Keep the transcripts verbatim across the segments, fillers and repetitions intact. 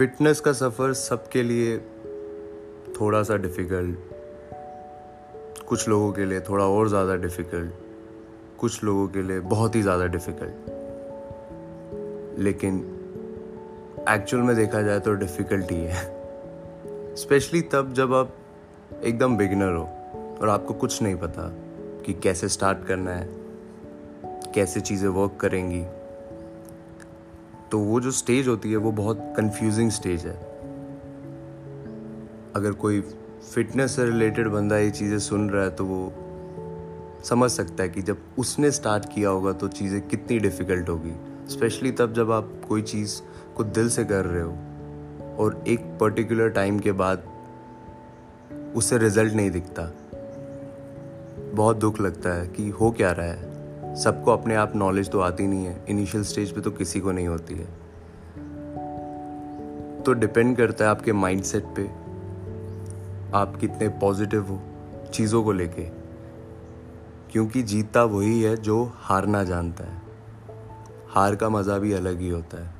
Fitness का सफ़र सबके लिए थोड़ा सा डिफ़िकल्ट, कुछ लोगों के लिए थोड़ा और ज़्यादा डिफ़िकल्ट, कुछ लोगों के लिए बहुत ही ज़्यादा डिफ़िकल्ट, लेकिन एक्चुअल में देखा जाए तो डिफ़िकल्ट ही है, स्पेशली तब जब आप एकदम बिगिनर हो और आपको कुछ नहीं पता कि कैसे स्टार्ट करना है, कैसे चीज़ें वर्क करेंगी। तो वो जो स्टेज होती है वो बहुत कंफ्यूजिंग स्टेज है। अगर कोई फिटनेस से रिलेटेड बंदा ये चीज़ें सुन रहा है तो वो समझ सकता है कि जब उसने स्टार्ट किया होगा तो चीज़ें कितनी डिफ़िकल्ट होगी, स्पेशली तब जब आप कोई चीज़ को दिल से कर रहे हो और एक पर्टिकुलर टाइम के बाद उससे रिज़ल्ट नहीं दिखता। बहुत दुख लगता है कि हो क्या रहा है, सबको अपने आप नॉलेज तो आती नहीं है, इनिशियल स्टेज पे तो किसी को नहीं होती है। तो डिपेंड करता है आपके माइंडसेट पे, आप कितने पॉजिटिव हो चीज़ों को लेके, क्योंकि जीतता वही है जो हारना जानता है। हार का मज़ा भी अलग ही होता है,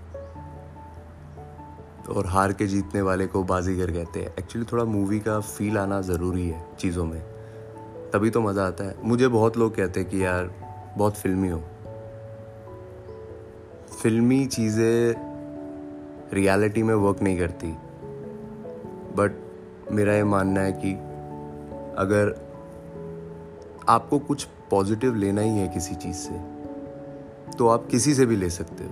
और हार के जीतने वाले को बाजीगर कहते हैं। एक्चुअली थोड़ा मूवी का फील आना ज़रूरी है चीज़ों में, तभी तो मज़ा आता है। मुझे बहुत लोग कहते हैं कि यार बहुत फिल्मी हो, फिल्मी चीज़ें रियलिटी में वर्क नहीं करती, बट मेरा ये मानना है कि अगर आपको कुछ पॉजिटिव लेना ही है किसी चीज़ से तो आप किसी से भी ले सकते हो,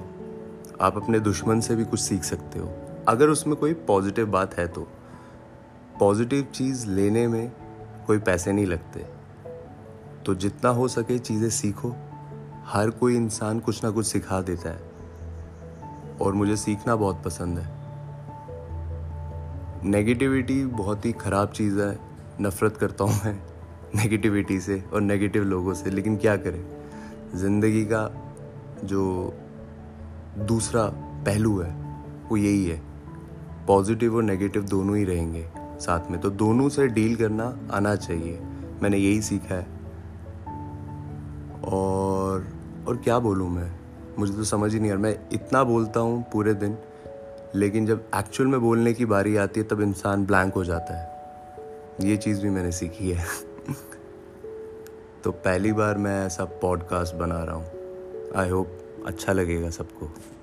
आप अपने दुश्मन से भी कुछ सीख सकते हो अगर उसमें कोई पॉजिटिव बात है। तो पॉजिटिव चीज़ लेने में कोई पैसे नहीं लगते, तो जितना हो सके चीज़ें सीखो। हर कोई इंसान कुछ ना कुछ सिखा देता है और मुझे सीखना बहुत पसंद है। नेगेटिविटी बहुत ही ख़राब चीज़ है, नफ़रत करता हूँ मैं नेगेटिविटी से और नेगेटिव लोगों से, लेकिन क्या करें, ज़िंदगी का जो दूसरा पहलू है वो यही है, पॉजिटिव और नेगेटिव दोनों ही रहेंगे साथ में, तो दोनों से डील करना आना चाहिए। मैंने यही सीखा है, और और क्या बोलूँ मैं, मुझे तो समझ ही नहीं आ रहा। मैं इतना बोलता हूँ पूरे दिन, लेकिन जब एक्चुअल में बोलने की बारी आती है तब इंसान ब्लैंक हो जाता है। ये चीज़ भी मैंने सीखी है तो पहली बार मैं ऐसा पॉडकास्ट बना रहा हूँ, आई होप अच्छा लगेगा सबको।